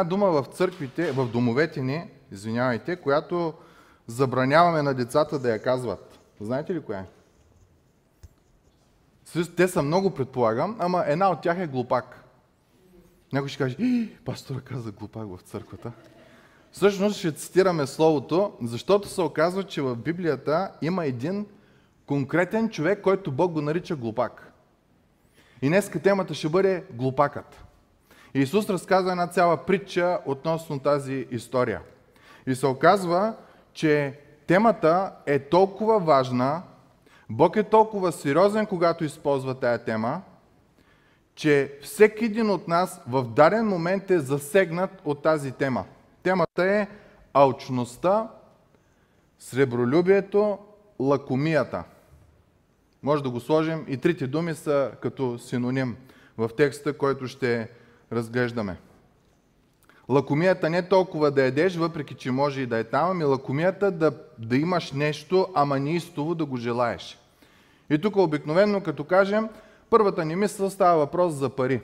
една дума в църквите, в домовете ни, извинявайте, която забраняваме на децата да я казват. Знаете ли коя е? Те са много, предполагам, ама една от тях е глупак. Някой ще каже, пастора каза глупак в църквата. Всъщност ще цитираме словото, защото се оказва, че в Библията има един конкретен човек, който Бог го нарича глупак. И днеска темата ще бъде глупакът. Исус разказва една цяла притча относно тази история. И се оказва, че темата е толкова важна, Бог е толкова сериозен, когато използва тая тема, че всеки един от нас в даден момент е засегнат от тази тема. Темата е алчността, сребролюбието, лакомията. Може да го сложим, и трите думи са като синоним в текста, който ще разглеждаме. Лакомията не е толкова да ядеш, въпреки че може и да е там, ами лакомията да имаш нещо, ама неистово да го желаеш. И тук обикновено, като кажем, първата ни мисъл става въпрос за пари.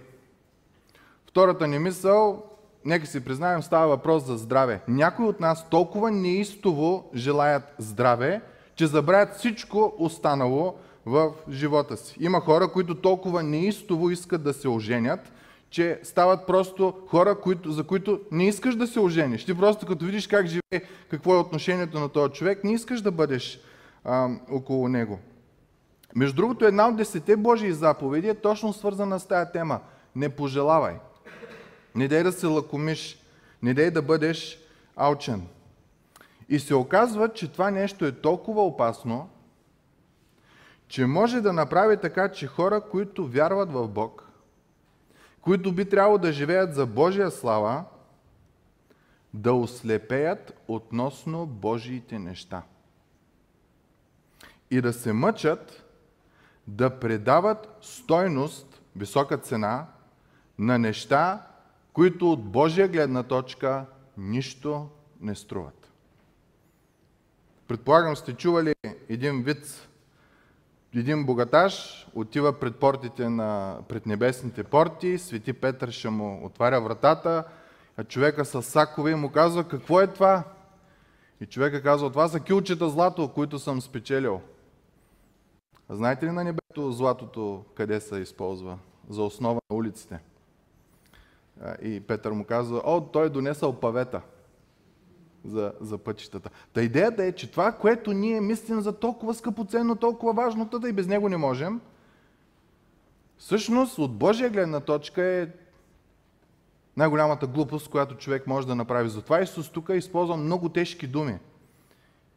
Втората ни мисъл, нека си признаем, става въпрос за здраве. Някои от нас толкова неистово желаят здраве, че забравят всичко останало в живота си. Има хора, които толкова неистово искат да се оженят, че стават просто хора, за които не искаш да се ожениш. Ти просто като видиш как живее, какво е отношението на този човек, не искаш да бъдеш около него. Между другото, една от 10 Божии заповеди е точно свързана с тая тема. Не пожелавай. Не дей да се лакомиш. Не дей да бъдеш алчен. И се оказва, че това нещо е толкова опасно, че може да направи така, че хора, които вярват в Бог, които би трябвало да живеят за Божия слава, да ослепеят относно Божиите неща. И да се мъчат да предават стойност, висока цена, на неща, които от Божия гледна точка нищо не струват. Предполагам, сте чували един виц. Един богаташ отива пред небесните порти, Свети Петър ще му отваря вратата, а човека с сакове му казва, какво е това? И човека казва, това са килчета злато, които съм спечелил. А знаете ли на небето златото къде се използва? За основа на улиците. И Петър му казва, той донесъл павета за пътищата. Та идеята е, че това, което ние мислим за толкова скъпоценно, толкова важно, да и без него не можем, всъщност от Божия гледна точка е най-голямата глупост, която човек може да направи. Затова Исус тук използва много тежки думи.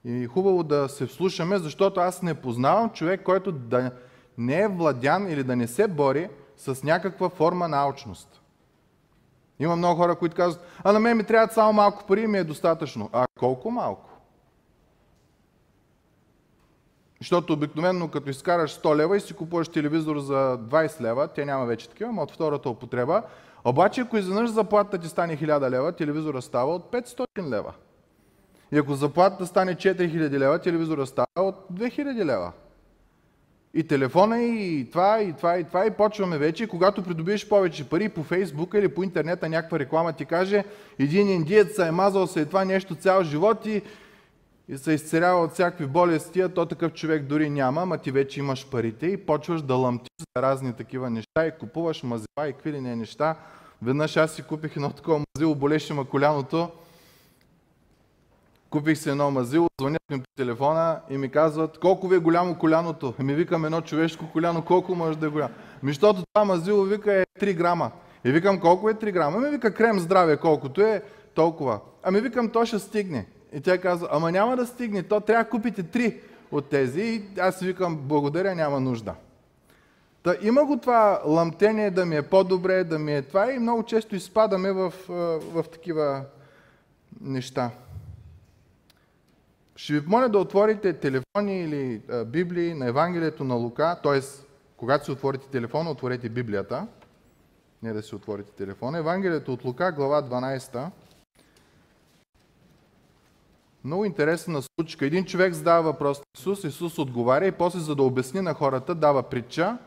И хубаво да се вслушаме, защото аз не познавам човек, който да не е владян или да не се бори с някаква форма на алчност. Има много хора, които казват, на мен ми трябва само малко пари и ми е достатъчно. А колко малко? Защото обикновено, като изкараш 100 лева и си купуваш телевизор за 20 лева, те няма вече такива, но от втората употреба, обаче ако изведнъж заплатата ти стане 1000 лева, телевизора става от 500 лева. И ако заплатата стане 4000 лева, телевизора става от 2000 лева. И телефона, и това, и това, и това, и почваме вече. Когато придобиеш повече пари по Фейсбука или по интернета, някаква реклама ти каже, един индиец е мазал се и това нещо цял живот и се изцерява от всякакви болести, а то такъв човек дори няма, ама ти вече имаш парите и почваш да лъмтиш за разни такива неща и купуваш мазила и какви ли не неща. Веднъж аз си купих едно такова мазило, болеше ма коляното. Купих се едно мазило, звънят ми по телефона и ми казват, колко ви е голямо коляното? Ми викам, едно човешко коляно, колко може да е голямо? Защото това мазило, вика, е 3 грама. И викам, колко е 3 грама? Ми вика, крем здраве, колкото е, толкова. Ами викам, то ще стигне. И тя казва, ама няма да стигне, то трябва да купите 3 от тези. И аз викам, благодаря, няма нужда. Та има го това лъмтение, да ми е по-добре, да ми е това, и много често изпадаме в такива неща. Ще ви помоля да отворите телефони или Библии на Евангелието на Лука, т.е. когато си отворите телефона, отворете Библията, не да си отворите телефона. Евангелието от Лука, глава 12. Много интересна случка. Един човек задава въпрос на Исус, Исус отговаря и после, за да обясни на хората, дава притча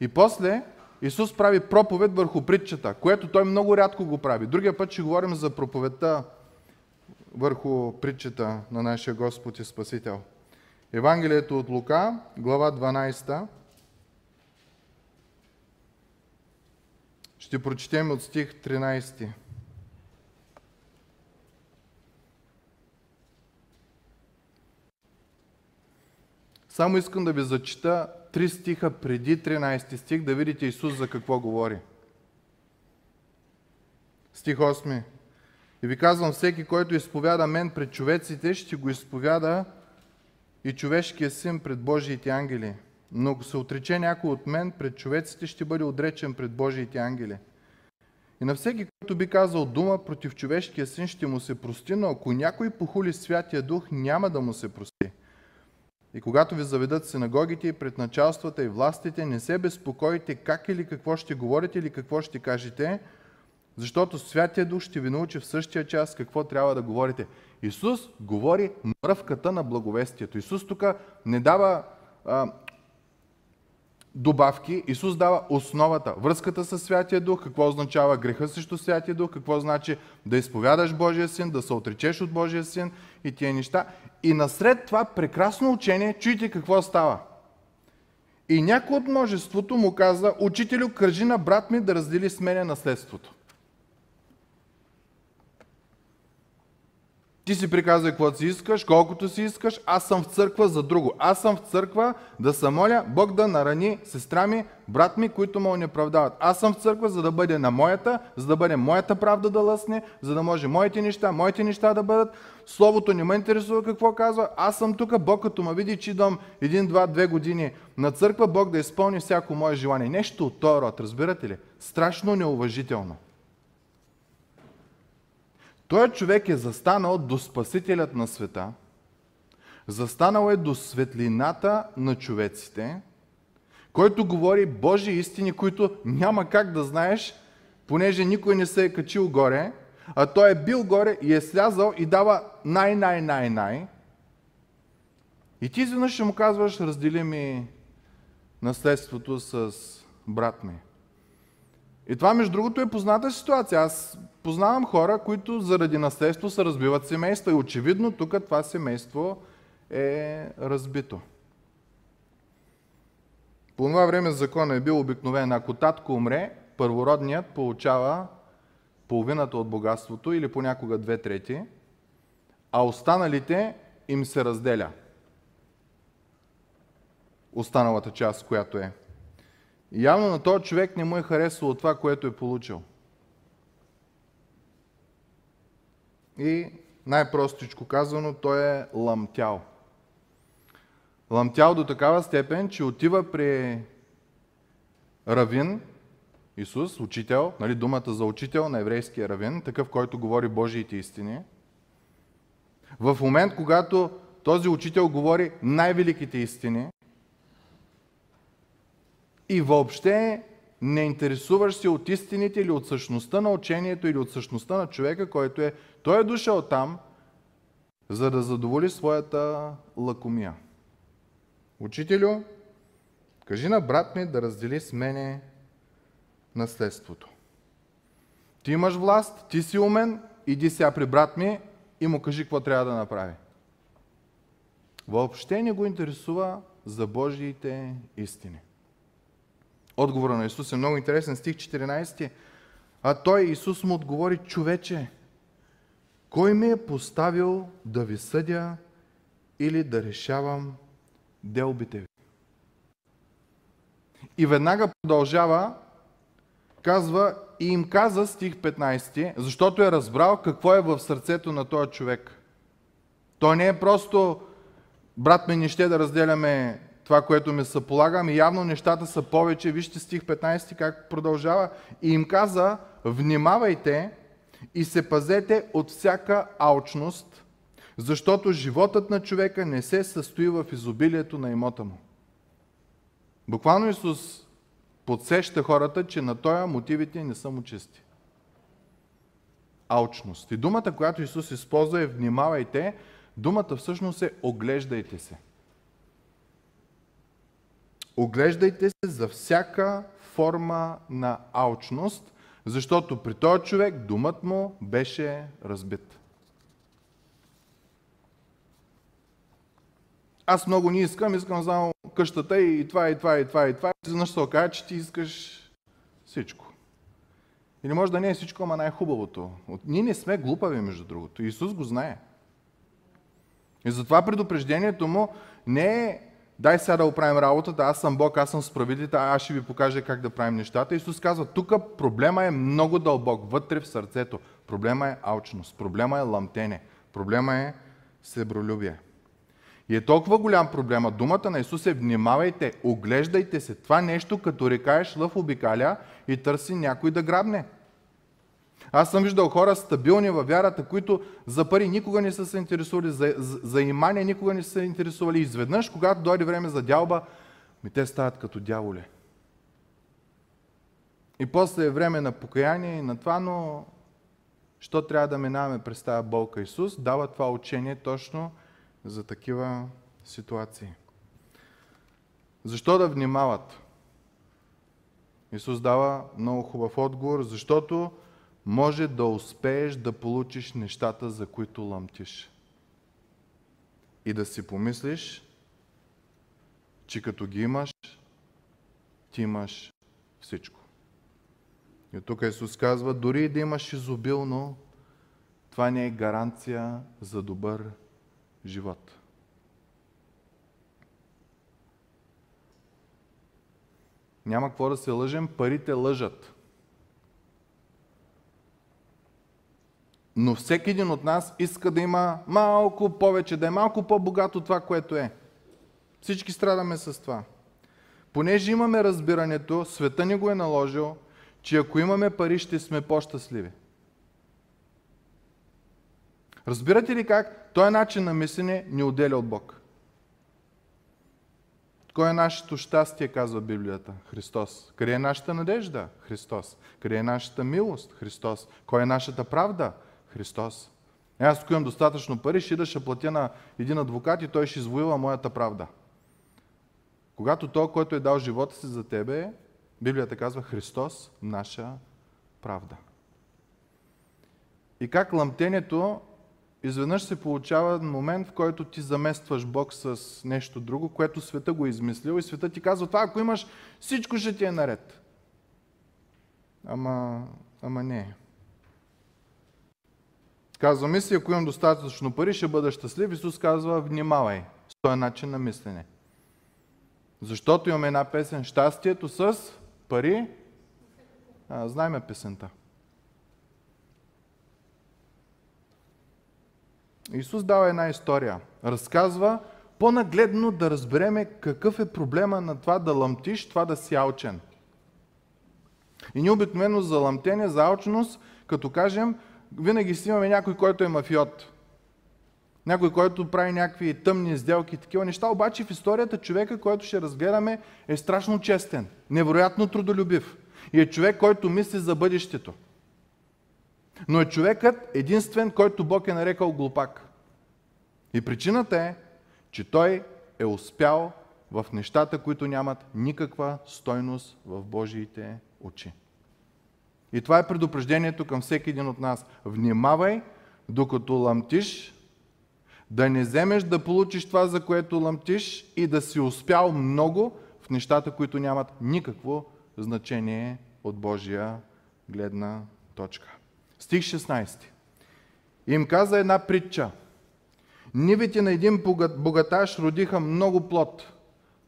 и после Исус прави проповед върху притчата, което той много рядко го прави. Другия път ще говорим за проповедта върху притчата на нашия Господ и Спасител. Евангелието от Лука, глава 12. Ще прочетем от стих 13. Само искам да ви зачита 3 стиха преди 13 стих, да видите Исус за какво говори. Стих 8. И ви казвам, всеки, който изповяда мен пред човеците, ще го изповяда и човешкия син пред Божиите ангели. Но ако се отрече някой от мен пред човеците, ще бъде отречен пред Божиите ангели. И на всеки, който би казал дума против човешкия син, ще му се прости, но ако някой похули Святия Дух, няма да му се прости. И когато ви заведат синагогите и пред началствата и властите, не се безпокойте как или какво ще говорите или какво ще кажете, защото Святия Дух ще ви научи в същия час какво трябва да говорите. Исус говори мръвката на благовестието. Исус тук не дава добавки, Исус дава основата. Връзката със Святия Дух, какво означава греха срещу Святия Дух, какво значи да изповядаш Божия Син, да се отречеш от Божия Син и тия неща. И насред това прекрасно учение, чуйте какво става. И някой от множеството му каза: учителю, кажи на брат ми да раздели с мене наследството. Ти си приказвай каквото си искаш, колкото си искаш, аз съм в църква за друго. Аз съм в църква да се моля Бог да нарани сестра ми, брат ми, които ме унеправдават. Аз съм в църква, за да бъде на моята, за да бъде моята правда да лъсне, за да може моите неща да бъдат. Словото не ме интересува какво казва. Аз съм тук, Бог като ме види, че идвам 1-2 години на църква, Бог да изпълни всяко мое желание. Нещо от този род, разбирате ли? Страшно неуважително. Той човек е застанал до Спасителят на света, застанал е до светлината на човеците, който говори Божи истини, които няма как да знаеш, понеже никой не се е качил горе, а той е бил горе и е слязал и дава най-най-най-най. И ти изведнъж ще му казваш: раздели ми наследството с брат ми. И това, между другото, е позната ситуация. Аз познавам хора, които заради наследство се разбиват семейства и очевидно тук това семейство е разбито. По това време законът е бил обикновен. Ако татко умре, първородният получава половината от богатството или понякога 2/3, а останалите им се разделя. Останалата част, която е. Явно на този човек не му е харесало това, което е получил. И най-простичко казано, той е лъмтял. Лъмтял до такава степен, че отива при равин, Исус, учител, нали, думата за учител на еврейския равин, такъв, който говори Божиите истини. В момент, когато този учител говори най-великите истини, и въобще не интересуваш се от истините или от същността на учението или от същността на човека, който е. Той е дошъл там, за да задоволи своята лакомия. Учителю, кажи на брат ми да раздели с мене наследството. Ти имаш власт, ти си умен, иди сега при брат ми и му кажи какво трябва да направи. Въобще не го интересува за Божиите истини. Отговора на Исус е много интересен. Стих 14. А той, Исус, му отговори: човече, кой ме е поставил да ви съдя или да решавам делбите ви? И веднага продължава, казва, и им каза, стих 15, защото е разбрал какво е в сърцето на този човек. Той не е просто: брат ми не ще да разделяме това, което ми се полага, и явно нещата са повече. Вижте стих 15 как продължава. И им каза: внимавайте и се пазете от всяка алчност, защото животът на човека не се състои в изобилието на имота му. Буквално Исус подсеща хората, че на тоя мотивите не са му чисти. Алчност. И думата, която Исус използва, е внимавайте. Думата всъщност е оглеждайте се. Оглеждайте се за всяка форма на алчност, защото при този човек думът му беше разбит. Аз много не искам, искам само къщата и това, и това, и това, и това. Изведнъж се окаже, че ти искаш всичко. Или може да не е всичко, ама най-хубавото. Ние не сме глупави, между другото. Исус го знае. И затова предупреждението му не е дай сега да оправим работата, аз съм Бог, аз съм справедлив, аз ще ви покажа как да правим нещата. Исус казва, тук проблема е много дълбок, вътре в сърцето. Проблема е алчност, проблема е ламтене, проблема е себролюбие. И е толкова голям проблема. Думата на Исус е внимавайте, оглеждайте се. Това нещо, като рекаеш лъв обикаля и търси някой да грабне. Аз съм виждал хора стабилни във вярата, които за пари никога не са се интересували, за имание никога не са се интересували. Изведнъж, когато дойде време за дялба, те стават като дяволи. И после е време на покаяние и на това, но що трябва да минаваме през тази болка? Исус дава това учение точно за такива ситуации. Защо да внимават? Исус дава много хубав отговор, защото може да успееш да получиш нещата, за които ламтиш. И да си помислиш, че като ги имаш, ти имаш всичко. И от тук Исус казва, дори и да имаш изобилно, това не е гаранция за добър живот. Няма какво да се лъжем, парите лъжат. Но всеки един от нас иска да има малко повече, да е малко по-богато това, което е. Всички страдаме с това. Понеже имаме разбирането, света ни го е наложил, че ако имаме пари, ще сме по-щастливи. Разбирате ли как този начин на мислене ни отделя от Бог? Кое е нашето щастие, казва Библията? Христос. Къде е нашата надежда? Христос. Къде е нашата милост? Христос. Кой е нашата правда? Христос. Аз ако имам достатъчно пари, ще ида, ще платя на един адвокат и той ще извоюва моята правда. Когато той, който е дал живота си за тебе, Библията казва Христос, наша правда. И как ламтението изведнъж се получава момент, в който ти заместваш Бог с нещо друго, което света го е измислил и света ти казва, това ако имаш, всичко ще ти е наред. Ама не. Казва мисли, ако имам достатъчно пари, ще бъда щастлив. Исус казва, внимавай с този начин на мислене. Защото имаме една песен, щастието с пари, знаем песента. Исус дава една история. Разказва по-нагледно да разбереме какъв е проблема на това да ламтиш, това да си алчен. И ние обикновено за ламтение, за алчност, като кажем, винаги си имаме някой, който е мафиот. Някой, който прави някакви тъмни сделки и такива неща. Обаче в историята човека, който ще разгледаме, е страшно честен, невероятно трудолюбив. И е човек, който мисли за бъдещето. Но е човекът единствен, който Бог е нарекал глупак. И причината е, че той е успял в нещата, които нямат никаква стойност в Божиите очи. И това е предупреждението към всеки един от нас. Внимавай, докато ламтиш, да не вземеш да получиш това, за което ламтиш и да си успял много в нещата, които нямат никакво значение от Божия гледна точка. Стих 16. Им каза една притча. Нивите на един богаташ родиха много плод.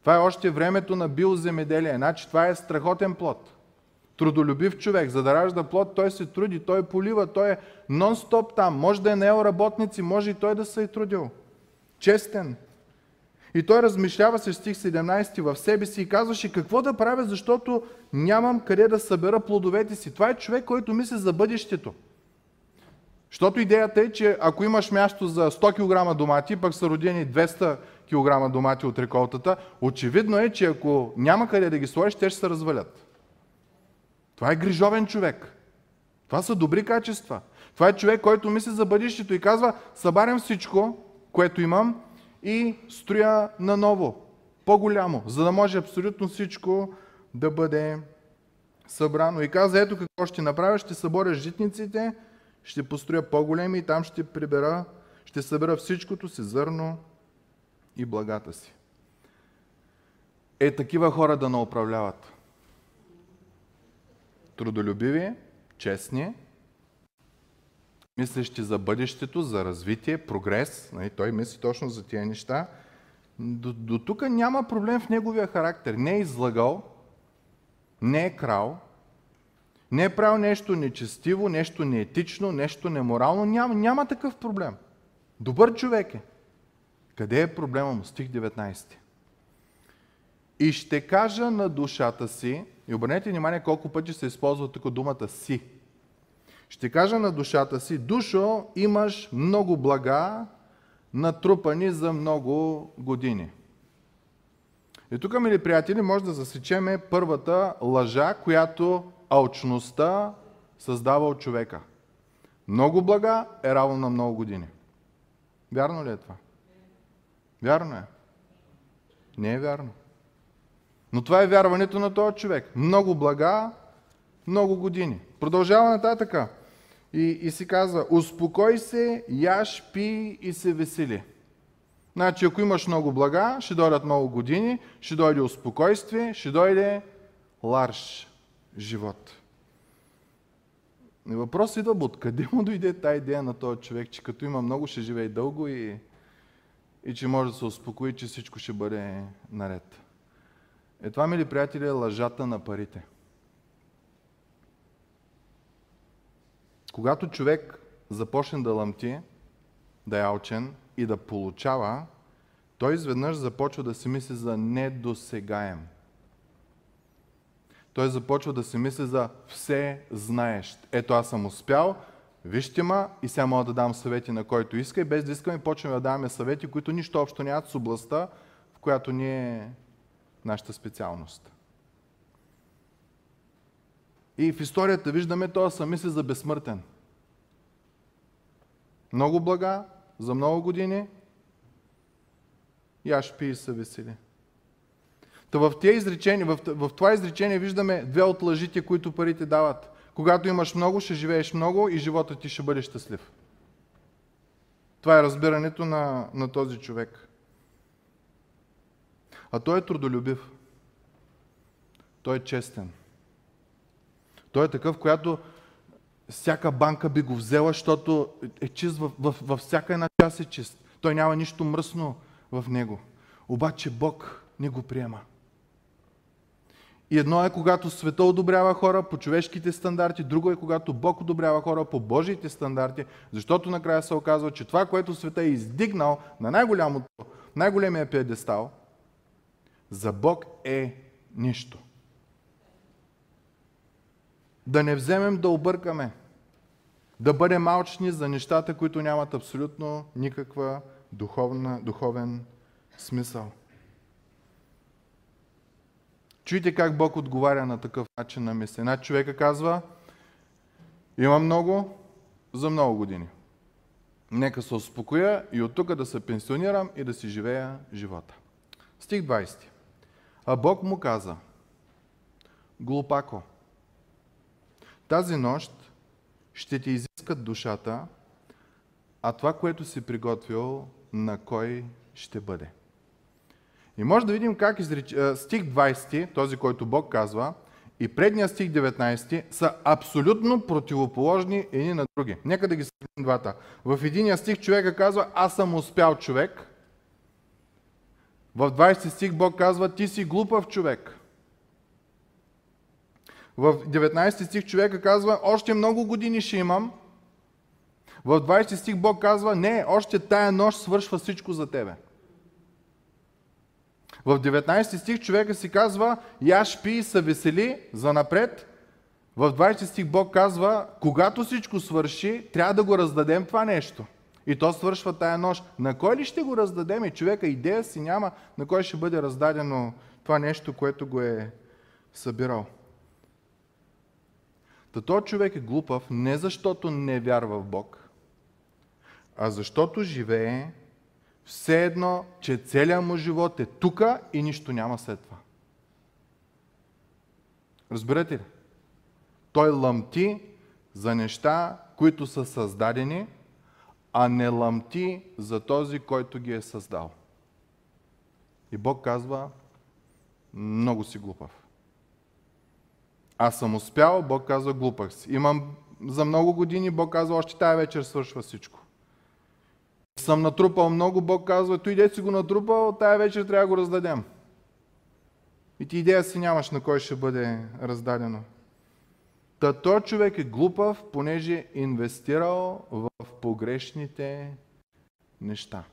Това е още времето на биоземеделие. Значи това е страхотен плод. Трудолюбив човек, за да ражда плод, той се труди, той полива, той е нон-стоп там. Може да е наел работници, може и той да се е трудил. Честен. И той размишлява се в стих 17 в себе си и казваше какво да правя, защото нямам къде да събера плодовете си. Това е човек, който мисли за бъдещето. Защото идеята е, че ако имаш място за 100 кг домати, пък са родени 200 кг домати от реколтата, очевидно е, че ако няма къде да ги сложиш, те ще се развалят. Това е грижовен човек. Това са добри качества. Това е човек, който мисли за бъдещето и казва, събарям всичко, което имам, и строя наново. по-голямо, за да може абсолютно всичко да бъде събрано. И каза, ето какво ще направя, ще съборя житниците, ще построя по-големи и там ще събера всичкото си зърно и благата си. Е, такива хора да не управляват. Трудолюбиви, честни, мислещи за бъдещето, за развитие, прогрес. Той мисли точно за тия неща. До тук няма проблем в неговия характер. Не е излагал, не е крал, не е правил нещо нечестиво, нещо неетично, нещо неморално. Няма такъв проблем. Добър човек е. Къде е проблема му? Стих 19. И ще кажа на душата си, и обърнете внимание колко пъти се използва тук думата си. Ще кажа на душата си, душо, имаш много блага, натрупани за много години. И тук, мили приятели, може да засечеме първата лъжа, която алчността създава от човека. Много блага е равно на много години. Вярно ли е това? Вярно е. Не е вярно. Но това е вярването на този човек. Много блага, много години. Продължава нататък. И си казва, успокой се, яж, пи и се весели. Значи, ако имаш много блага, ще дойдат много години, ще дойде успокойствие, ще дойде ларш живот. И въпросът идва, откъде му дойде тая идея на този човек, че като има много, ще живее дълго и че може да се успокои, че всичко ще бъде наред. Е това, мили приятели, е лъжата на парите. Когато човек започне да лъмти, да е алчен и да получава, той изведнъж започва да си мисли за недосегаем. Той започва да си мисли за всезнаещ. Ето аз съм успял, вижте ма и сега мога да дам съвети на който иска и без да искаме почваме да даваме съвети, които нищо общо нямат с областта, в която ние е нашата специалност. И в историята виждаме, това съм мисли за безсмъртен. Много блага, за много години, яж, пи и се весели. Та в това изречение виждаме две от лъжите, които парите дават. Когато имаш много, ще живееш много и живота ти ще бъде щастлив. Това е разбирането на този човек. А той е трудолюбив. Той е честен. Той е такъв, която всяка банка би го взела, защото е чист във всяка една част е чист. Той няма нищо мръсно в него. Обаче Бог не го приема. И едно е, когато света одобрява хора по човешките стандарти, друго е, когато Бог одобрява хора по Божиите стандарти, защото накрая се оказва, че това, което света е издигнал на най-големия пиедестал, за Бог е нищо. Да не вземем да объркаме, да бъдем малчни за нещата, които нямат абсолютно никаква духовен смисъл. Чуйте как Бог отговаря на такъв начин на мисъл. Една човека казва, има много за много години. Нека се успокоя и от тук да се пенсионирам и да си живея живота. Стих 20. А Бог му каза, глупако, тази нощ ще ти изискат душата, а това, което си приготвил, на кой ще бъде? И може да видим как стих 20, този, който Бог казва, и предния стих 19 са абсолютно противоположни едни на други. Нека да ги сравним двата. В единия стих човека казва, аз съм успял човек. В 20 стих Бог казва, ти си глупав човек. В 19 стих човека казва, още много години ще имам. В 20 стих Бог казва, не, още тая нощ свършва всичко за тебе. В 19 стих човека си казва, яж, пи и се весели занапред. В 20 стих Бог казва, когато всичко свърши, трябва да го раздадем това нещо. И то свършва тая нощ. На кой ли ще го раздадем? И човека идея си няма, на кой ще бъде раздадено това нещо, което го е събирал. Този човек е глупав не защото не вярва в Бог, а защото живее все едно, че целият му живот е тука и нищо няма след това. Разбирате ли? Той лъмти за неща, които са създадени, а не лъмти за този, който ги е създал. И Бог казва, много си глупав. Аз съм успял, Бог казва, глупах си. Имам за много години, Бог казва, още тая вечер свършва всичко. Съм натрупал много, Бог казва, той де си го натрупал, тая вечер трябва да го раздадем. И ти идея си нямаш на кой ще бъде раздадено. Та той човек е глупав, понеже инвестирал в погрешните неща.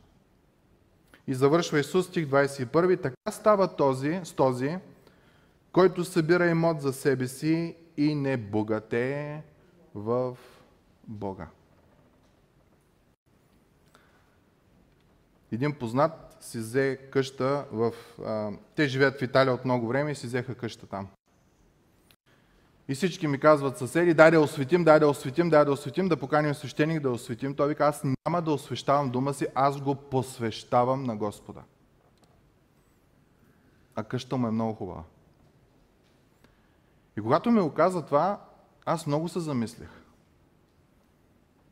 И завършва Исус стих 21. Така става с този, който събира имот за себе си и не богатее в Бога. Един познат си взе къща в... Те живеят в Италия от много време и си взеха къща там. И всички ми казват съседи, дай да осветим, да поканим свещеник да осветим. Той вика, аз няма да освещавам дома си, аз го посвещавам на Господа. А къща му е много хубава. И когато ми оказа това, аз много се замислих.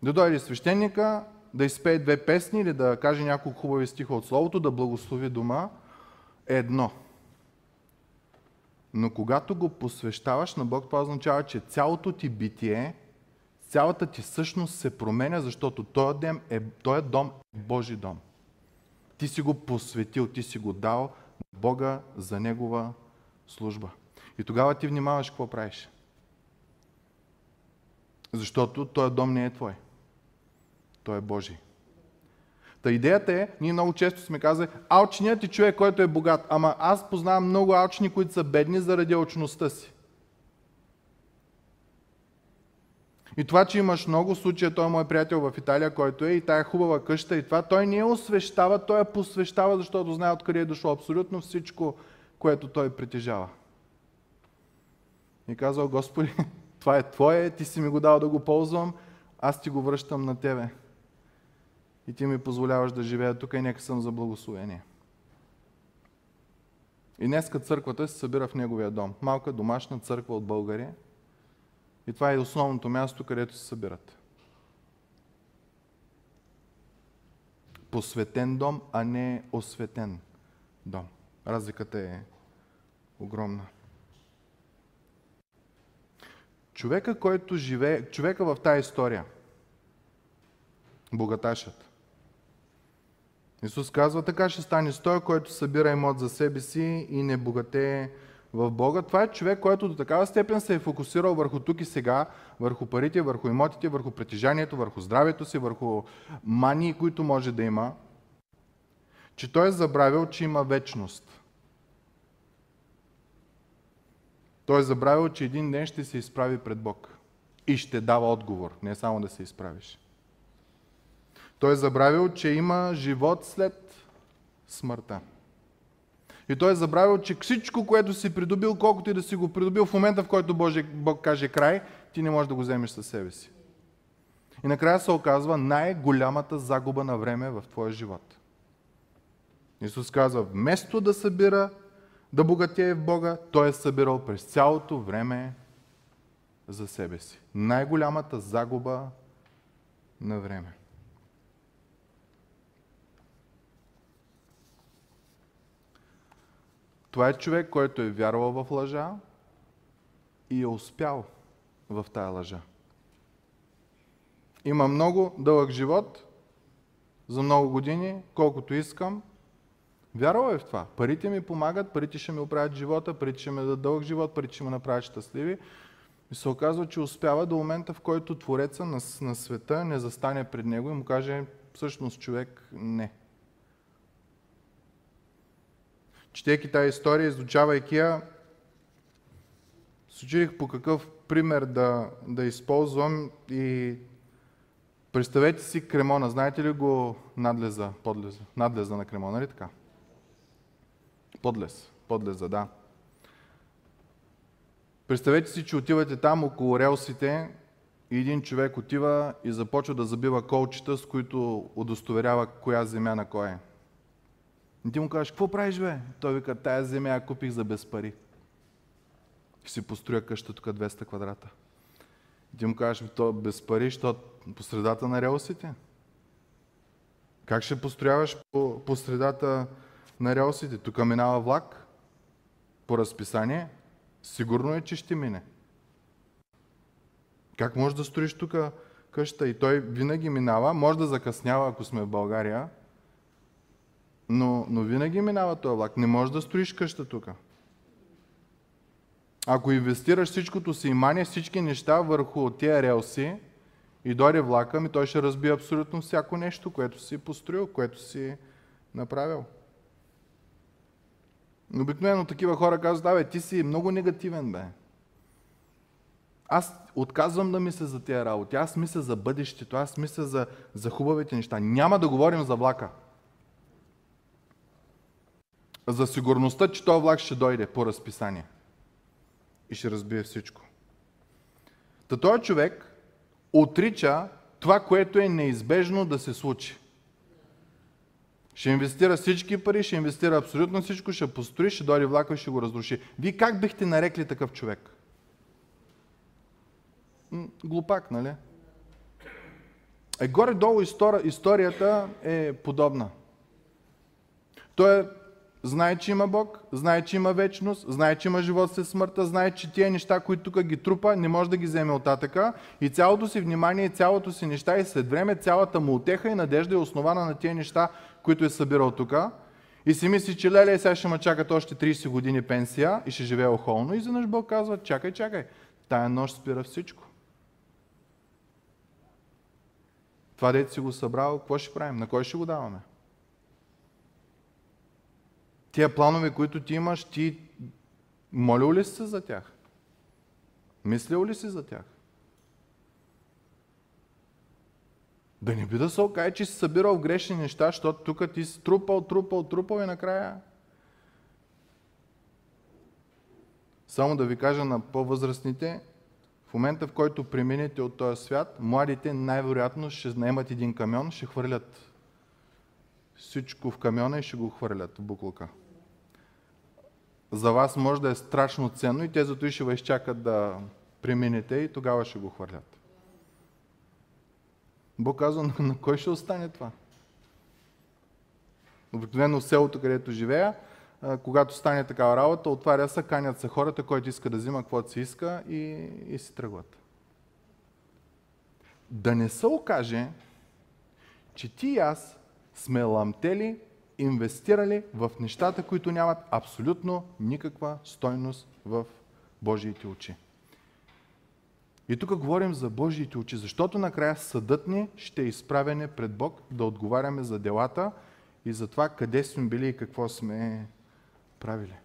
Да дойде свещеника, да изпее две песни или да каже няколко хубави стиха от Словото, да благослови дома, е едно. Но когато го посвещаваш на Бог, това означава, че цялото ти битие, цялата ти същност се променя, защото този дом е Божий дом. Ти си го посветил, ти си го дал на Бога за Негова служба. И тогава ти внимаваш какво правиш. Защото този дом не е твой. Той е Божий. Та идеята е, ние много често сме казали, алчният е човек, който е богат. Ама аз познавам много алчни, които са бедни заради алчността си. И това, че имаш много случаи, той е мой приятел в Италия, който е и тая хубава къща и това, той не я освещава, той я посвещава, защото знае откъде е дошло абсолютно всичко, което той притежава. И казал, Господи, това е Твое, Ти си ми го дал да го ползвам, аз Ти го връщам на Тебе. И Ти ми позволяваш да живея тук и нека съм за благословение. И днеска църквата се събира в неговия дом. Малка домашна църква от България. И това е основното място, където се събират. Посветен дом, а не осветен дом. Разликата е огромна. Човека в тая история, богаташът, Исус казва, така ще стане с той, който събира имот за себе си и не богатее в Бога. Това е човек, който до такава степен се е фокусирал върху тук и сега, върху парите, върху имотите, върху притежанието, върху здравето си, върху мании, които може да има, че той е забравил, че има вечност. Той е забравил, че един ден ще се изправи пред Бог и ще дава отговор, не само да се изправиш. Той е забравил, че има живот след смъртта. И той е забравил, че всичко, което си придобил, колкото и да си го придобил, в момента, в който Бог каже край, ти не можеш да го вземеш със себе си. И накрая се оказва най-голямата загуба на време в твоя живот. Исус казва, вместо да събира, да богатее в Бога, той е събирал през цялото време за себе си. Най-голямата загуба на време. Това е човек, който е вярвал в лъжа и е успял в тая лъжа. Има много дълъг живот, за много години, колкото искам. Вярвал е в това. Парите ми помагат, парите ще ми оправят живота, парите ще ми дадат дълъг живот, парите ще ме направят щастливи. И се оказва, че успява до момента, в който Твореца на света не застане пред него и му каже, всъщност човек, не. Четейки тази история, изучавайки я, се чудих по какъв пример да използвам и представете си кремона. Знаете ли го надлеза, подлеза? Надлеза на кремона, нали така? Подлеза, да. Представете си, че отивате там около релсите и един човек отива и започва да забива колчета, с които удостоверява коя земя на кой е. И ти му кажеш, какво правиш, бе? Той вика, тая земя я купих за без пари. Ще си построя къща тук 200 квадрата. И ти му кажеш, то без пари, защото по средата на релсите. Как ще построяваш по средата на релсите? Тук минава влак по разписание. Сигурно е, че ще мине. Как можеш да строиш тук къща? И той винаги минава, може да закъснява, ако сме в България, но винаги минава този влак. Не можеш да строиш къща тук. Ако инвестираш всичкото си имание, всички неща върху тия релси и дойде влака, ми той ще разбие абсолютно всяко нещо, което си построил, което си направил. Обикновено такива хора казват, а бе, ти си много негативен, бе. Аз отказвам да мисля за тия работи, аз мисля за бъдещето, аз мисля за хубавите неща. Няма да говорим за влака. За сигурността, че този влак ще дойде по разписание. И ще разбие всичко. Та този човек отрича това, което е неизбежно да се случи. Ще инвестира всички пари, ще инвестира абсолютно всичко, ще построи, ще дойде влака и ще го разруши. Вие как бихте нарекли такъв човек? Глупак, нали? Горе-долу историята е подобна. Той знае, че има Бог, знае, че има вечност, знае, че има живот след смъртта, знае, че тия неща, които тук ги трупа, не може да ги вземе оттатъка и цялото си внимание, и цялото си неща и след време цялата му утеха и надежда е основана на тия неща, които е събирал тук. И си мисли, че леле, сега ще ме чакат още 30 години пенсия и ще живее охолно. И изведнъж Бог казва, чакай, тая нощ спира всичко. Това дете си го събрал, какво ще правим? На кой ще го даваме? Тия планове, които ти имаш, ти молил ли си за тях? Мислил ли си за тях? Да не би да се окаже, че си събирал грешни неща, защото тук ти си трупал и накрая. Само да ви кажа на по-възрастните, в момента, в който преминете от този свят, младите най-вероятно ще наемат един камион, ще хвърлят всичко в камиона и ще го хвърлят в буклука. За вас може да е страшно ценно и те зато и ще ви изчакат да преминете и тогава ще го хвърлят. Бог казва, на кой ще остане това? Обикновено в селото, където живея, когато стане такава работа, отваря се, канят се хората, който иска да взима каквото си иска и си тръгват. Да не се окаже, че ти и аз сме ламтели, инвестирали в нещата, които нямат абсолютно никаква стойност в Божиите очи. И тук говорим за Божиите очи, защото накрая съдът ни ще е изправене пред Бог да отговаряме за делата и за това къде сме били и какво сме правили.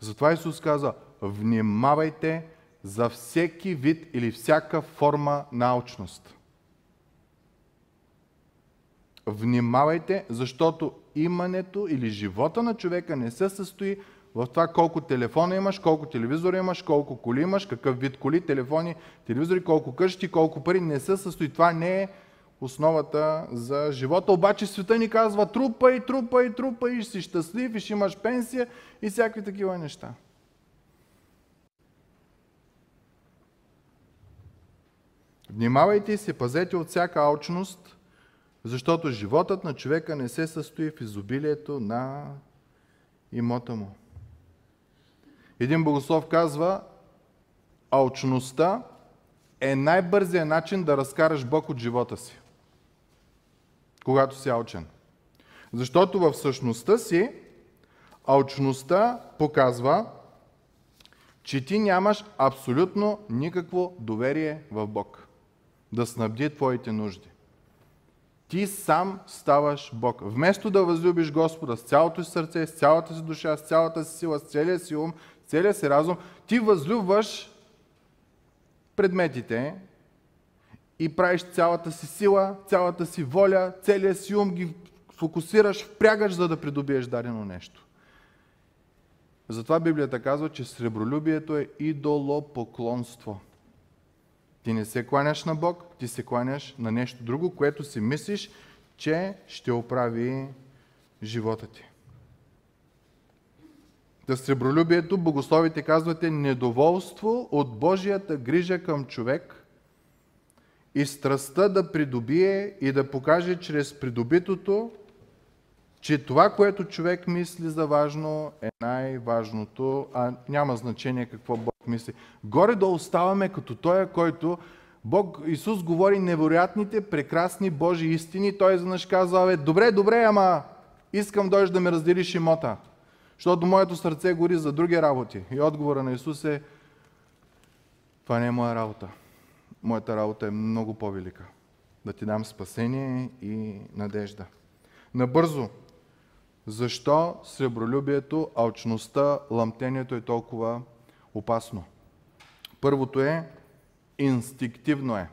Затова Исус каза, внимавайте за всеки вид или всяка форма на алчност. Внимавайте, защото имането или живота на човека не се състои в това колко телефона имаш, колко телевизора имаш, колко коли имаш, какъв вид коли, телефони, телевизори, колко къщи, колко пари не се състои. Това не е основата за живота. Обаче света ни казва трупа и си щастлив и ще имаш пенсия и всякакви такива неща. Внимавайте и се пазете от всяка алчност, защото животът на човека не се състои в изобилието на имота му. Един богослов казва, алчността е най-бързият начин да разкараш Бог от живота си, когато си алчен. Защото във същността си, алчността показва, че ти нямаш абсолютно никакво доверие в Бог да снабди твоите нужди. Ти сам ставаш Бог. Вместо да възлюбиш Господа с цялото си сърце, с цялата си душа, с цялата си сила, с целия си ум, с целия си разум, ти възлюбваш предметите и правиш цялата си сила, цялата си воля, целия си ум, ги фокусираш, впрягаш, за да придобиеш дадено нещо. Затова Библията казва, че сребролюбието е идолопоклонство. Ти не се кланяш на Бог, ти се кланяш на нещо друго, което си мислиш, че ще оправи живота ти. За сребролюбието богословите казвате недоволство от Божията грижа към човек и страстта да придобие и да покаже чрез придобитото, че това, което човек мисли за важно, е най-важното, а няма значение какво Бог мисли. Горе-долу оставаме като Той, който Бог, Исус говори невероятните, прекрасни Божи истини. Той заднъж казва: добре, добре, ама искам дойдеш да ми разделиш имота, защото моето сърце гори за други работи. И отговора на Исус е: това не е моя работа. Моята работа е много по-велика. Да ти дам спасение и надежда. Набързо, защо сребролюбието, алчността, ламтението е толкова опасно? Първото е, инстинктивно е.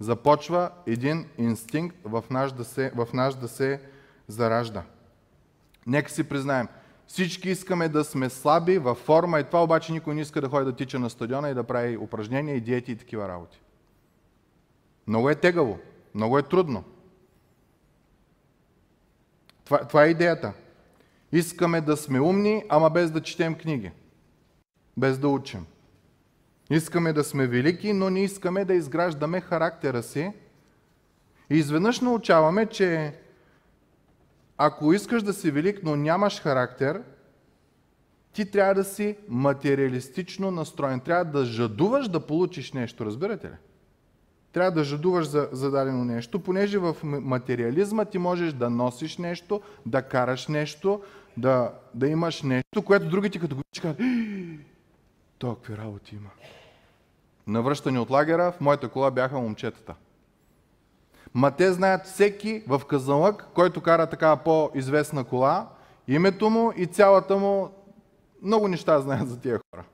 Започва един инстинкт в нас да се заражда. Нека си признаем, всички искаме да сме слаби, във форма, и това обаче никой не иска да ходи да тича на стадиона и да прави упражнения и диети и такива работи. Много е тегаво, много е трудно. Това е идеята. Искаме да сме умни, ама без да четем книги. Без да учим. Искаме да сме велики, но не искаме да изграждаме характера си. И изведнъж научаваме, че ако искаш да си велик, но нямаш характер, ти трябва да си материалистично настроен. Трябва да жадуваш да получиш нещо, разбирате ли? Трябва да жадуваш за дадено нещо, понеже в материализма ти можеш да носиш нещо, да караш нещо, да имаш нещо, което другите като го казват: толкова работи има. Навръщани от лагера, в моята кола бяха момчетата. Ма те знаят всеки в Казанлък, който кара такава по-известна кола, името му и цялата му, много неща знаят за тия хора.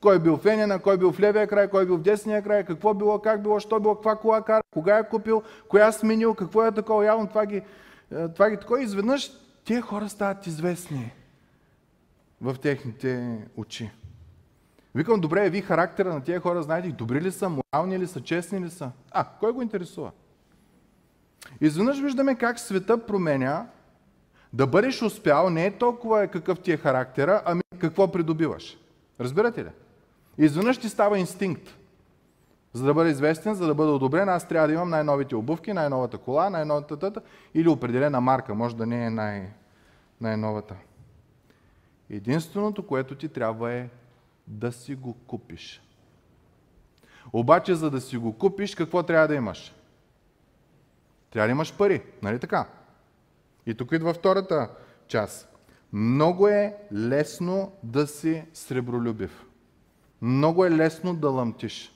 Кой бил в Енина, кой бил в левия край, кой бил в десния край, какво било, как било, що било, каква кола кара, кога я купил, коя сменил, какво е такова, явно това ги такова. Изведнъж тия хора стават известни в техните очи. Викам, добре, ви характера на тия хора знаете, добри ли са, морални ли са, честни ли са? Кой го интересува? Изведнъж виждаме как света променя. Да бъдеш успял не е толкова какъв ти е характера, ами какво придобиваш. Разбирате ли? Изведнъж ти става инстинкт. За да бъда известен, за да бъда одобрен, аз трябва да имам най-новите обувки, най-новата кола, най-новата тата или определена марка, може да не е най-новата. Единственото, което ти трябва е да си го купиш. Обаче, за да си го купиш, какво трябва да имаш? Трябва да имаш пари, нали така? И тук идва втората част. Много е лесно да си сребролюбив. Много е лесно да лъмтиш.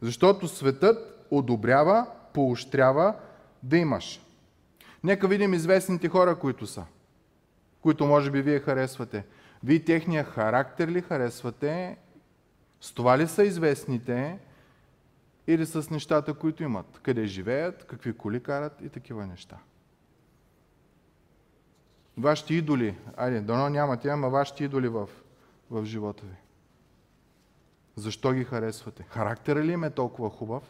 Защото светът одобрява, поощрява да имаш. Нека видим известните хора, които са. Които може би вие харесвате. Вие техния характер ли харесвате? С това ли са известните? Или с нещата, които имат? Къде живеят, какви коли карат и такива неща. Вашите идоли, дано нямате, ама вашите идоли в живота ви. Защо ги харесвате? Характера ли им е толкова хубав?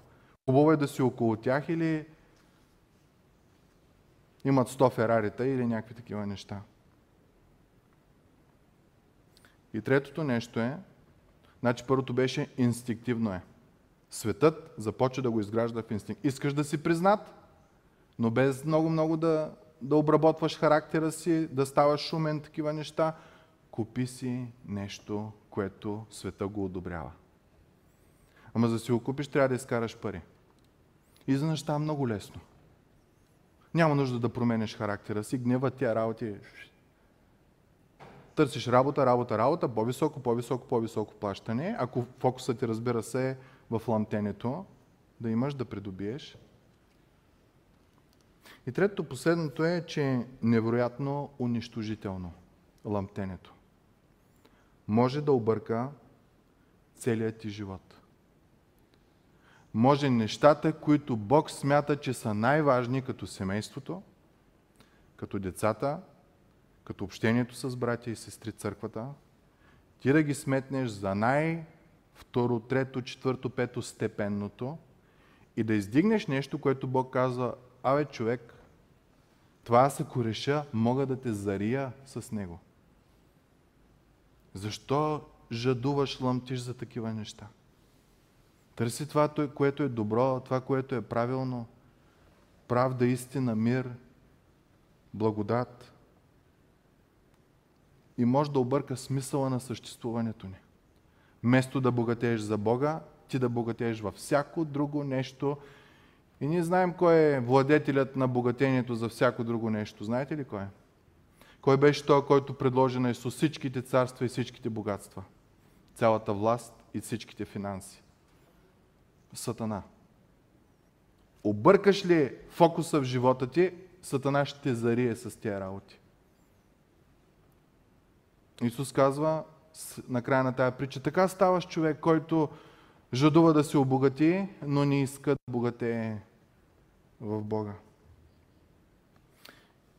Хубаво е да си около тях или имат 100 ферарита или някакви такива неща. И третото нещо е, първото беше инстинктивно е. Светът започва да го изгражда в инстинкт. Искаш да си признат, но без много-много да обработваш характера си, да ставаш шумен, такива неща. Купи си нещо, което света го одобрява. Ама за да си го купиш, трябва да изкараш пари. И за неща много лесно. Няма нужда да променеш характера си, гнева тия работи. Търсиш работа, по-високо плащане. Ако фокусът ти, разбира се, е в ламтенето, да имаш, да придобиеш. И трето, последното е, че е невероятно унищожително ламтенето. Може да обърка целият ти живот. Може нещата, които Бог смята, че са най-важни, като семейството, като децата, като общението с братя и сестри, църквата, ти да ги сметнеш за най-второ, трето, четвърто, пето степенното и да издигнеш нещо, което Бог казва: човек, Това аз ако реша, мога да те зария с него. Защо жадуваш, лъмтиш за такива неща? Търси това, което е добро, това, което е правилно. Правда, истина, мир, благодат. И може да обърка смисъла на съществуването ни. Вместо да богатееш за Бога, ти да богатееш във всяко друго нещо. И ние знаем кой е владетелят на богатението за всяко друго нещо. Знаете ли кой е? Кой беше той, който предложи на Исус всичките царства и всичките богатства? Цялата власт и всичките финанси. Сатана. Объркаш ли фокуса в живота ти, Сатана ще те зарие с тези работи. Исус казва на края на тая притча: така ставаш човек, който жадува да се обогати, но не иска да богатее в Бога.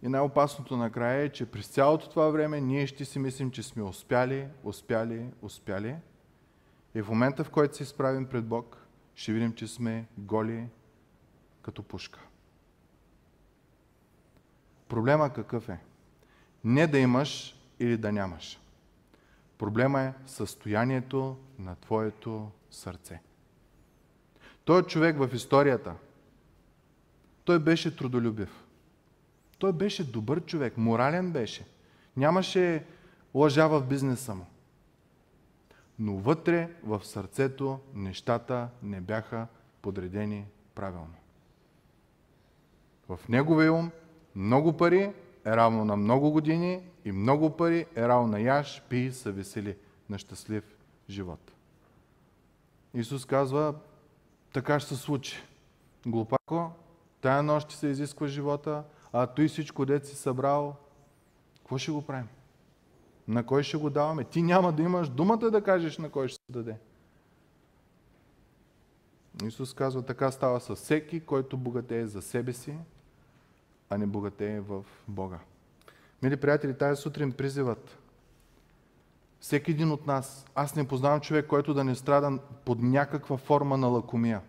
И най-опасното накрая е, че през цялото това време ние ще си мислим, че сме успяли. И в момента, в който се изправим пред Бог, ще видим, че сме голи като пушка. Проблема какъв е? Не да имаш или да нямаш. Проблема е състоянието на твоето сърце. Той човек в историята, той беше трудолюбив. Той беше добър човек, морален беше. Нямаше лъжа в бизнеса му. Но вътре в сърцето нещата не бяха подредени правилно. В неговия ум много пари е равно на много години и много пари е равно на яж, пий, се весели на щастлив живот. Исус казва: така ще се случи. Глупако, тая нощ ще се изисква живота, а той всичко, дет си събрал, какво ще го правим? На кой ще го даваме? Ти няма да имаш думата да кажеш на кой ще се даде. Исус казва: така става със всеки, който богатее за себе си, а не богатее в Бога. Мили приятели, тази сутрин призиват всеки един от нас. Аз не познавам човек, който да не страда под някаква форма на лакомия.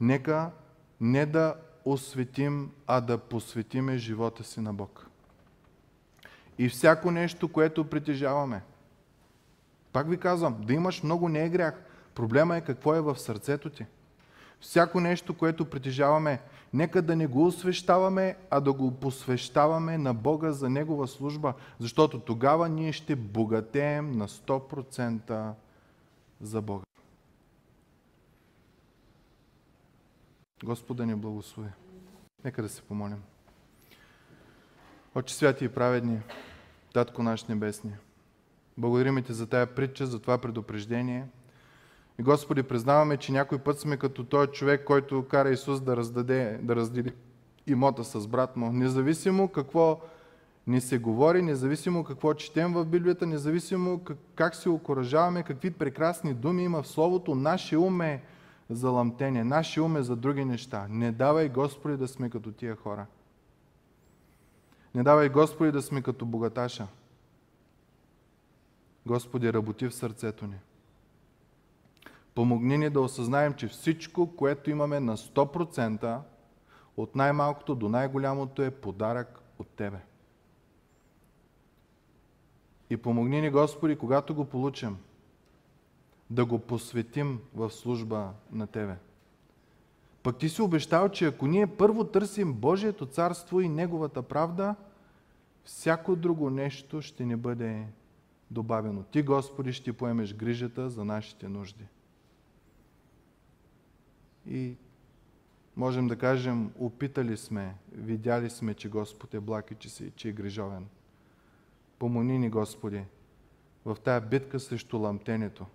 Нека не да осветим, а да посветиме живота си на Бог. И всяко нещо, което притежаваме. Пак ви казвам, да имаш много не е грях. Проблема е какво е в сърцето ти. Всяко нещо, което притежаваме, нека да не го освещаваме, а да го посвещаваме на Бога за Негова служба, защото тогава ние ще богатеем на 100% за Бога. Господа ни благослови. Нека да се помолим. Отче святи и праведни, Татко наш небесни, благодарим Ти за тая притча, за това предупреждение. И Господи, признаваме, че някой път сме като той човек, който кара Исус да раздели имота с брат му. Независимо какво ни се говори, независимо какво четем в Библията, независимо как се окуражаваме, какви прекрасни думи има в Словото, нашия ум е за ламтение, нашия ум е за други неща. Не давай, Господи, да сме като тия хора. Не давай, Господи, да сме като богаташа. Господи, работи в сърцето ни. Помогни ни да осъзнаем, че всичко, което имаме на 100%, от най-малкото до най-голямото е подарък от Тебе. И помогни ни, Господи, когато го получим, да го посветим в служба на Тебе. Пък Ти си обещал, че ако ние първо търсим Божието царство и Неговата правда, всяко друго нещо ще ни бъде добавено. Ти, Господи, ще поемеш грижата за нашите нужди. И можем да кажем, опитали сме, видяли сме, че Господ е благ и че е грижовен. Помогни ни, Господи, в тая битка срещу ламтенето.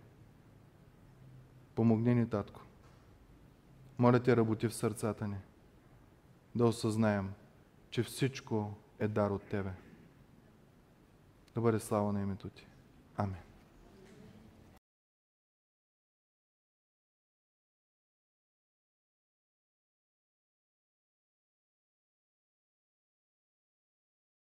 Помогни ни, Татко. Моля Те, работи в сърцата ни, да осъзнаем, че всичко е дар от Тебе. Да бъде слава на името Ти. Амин.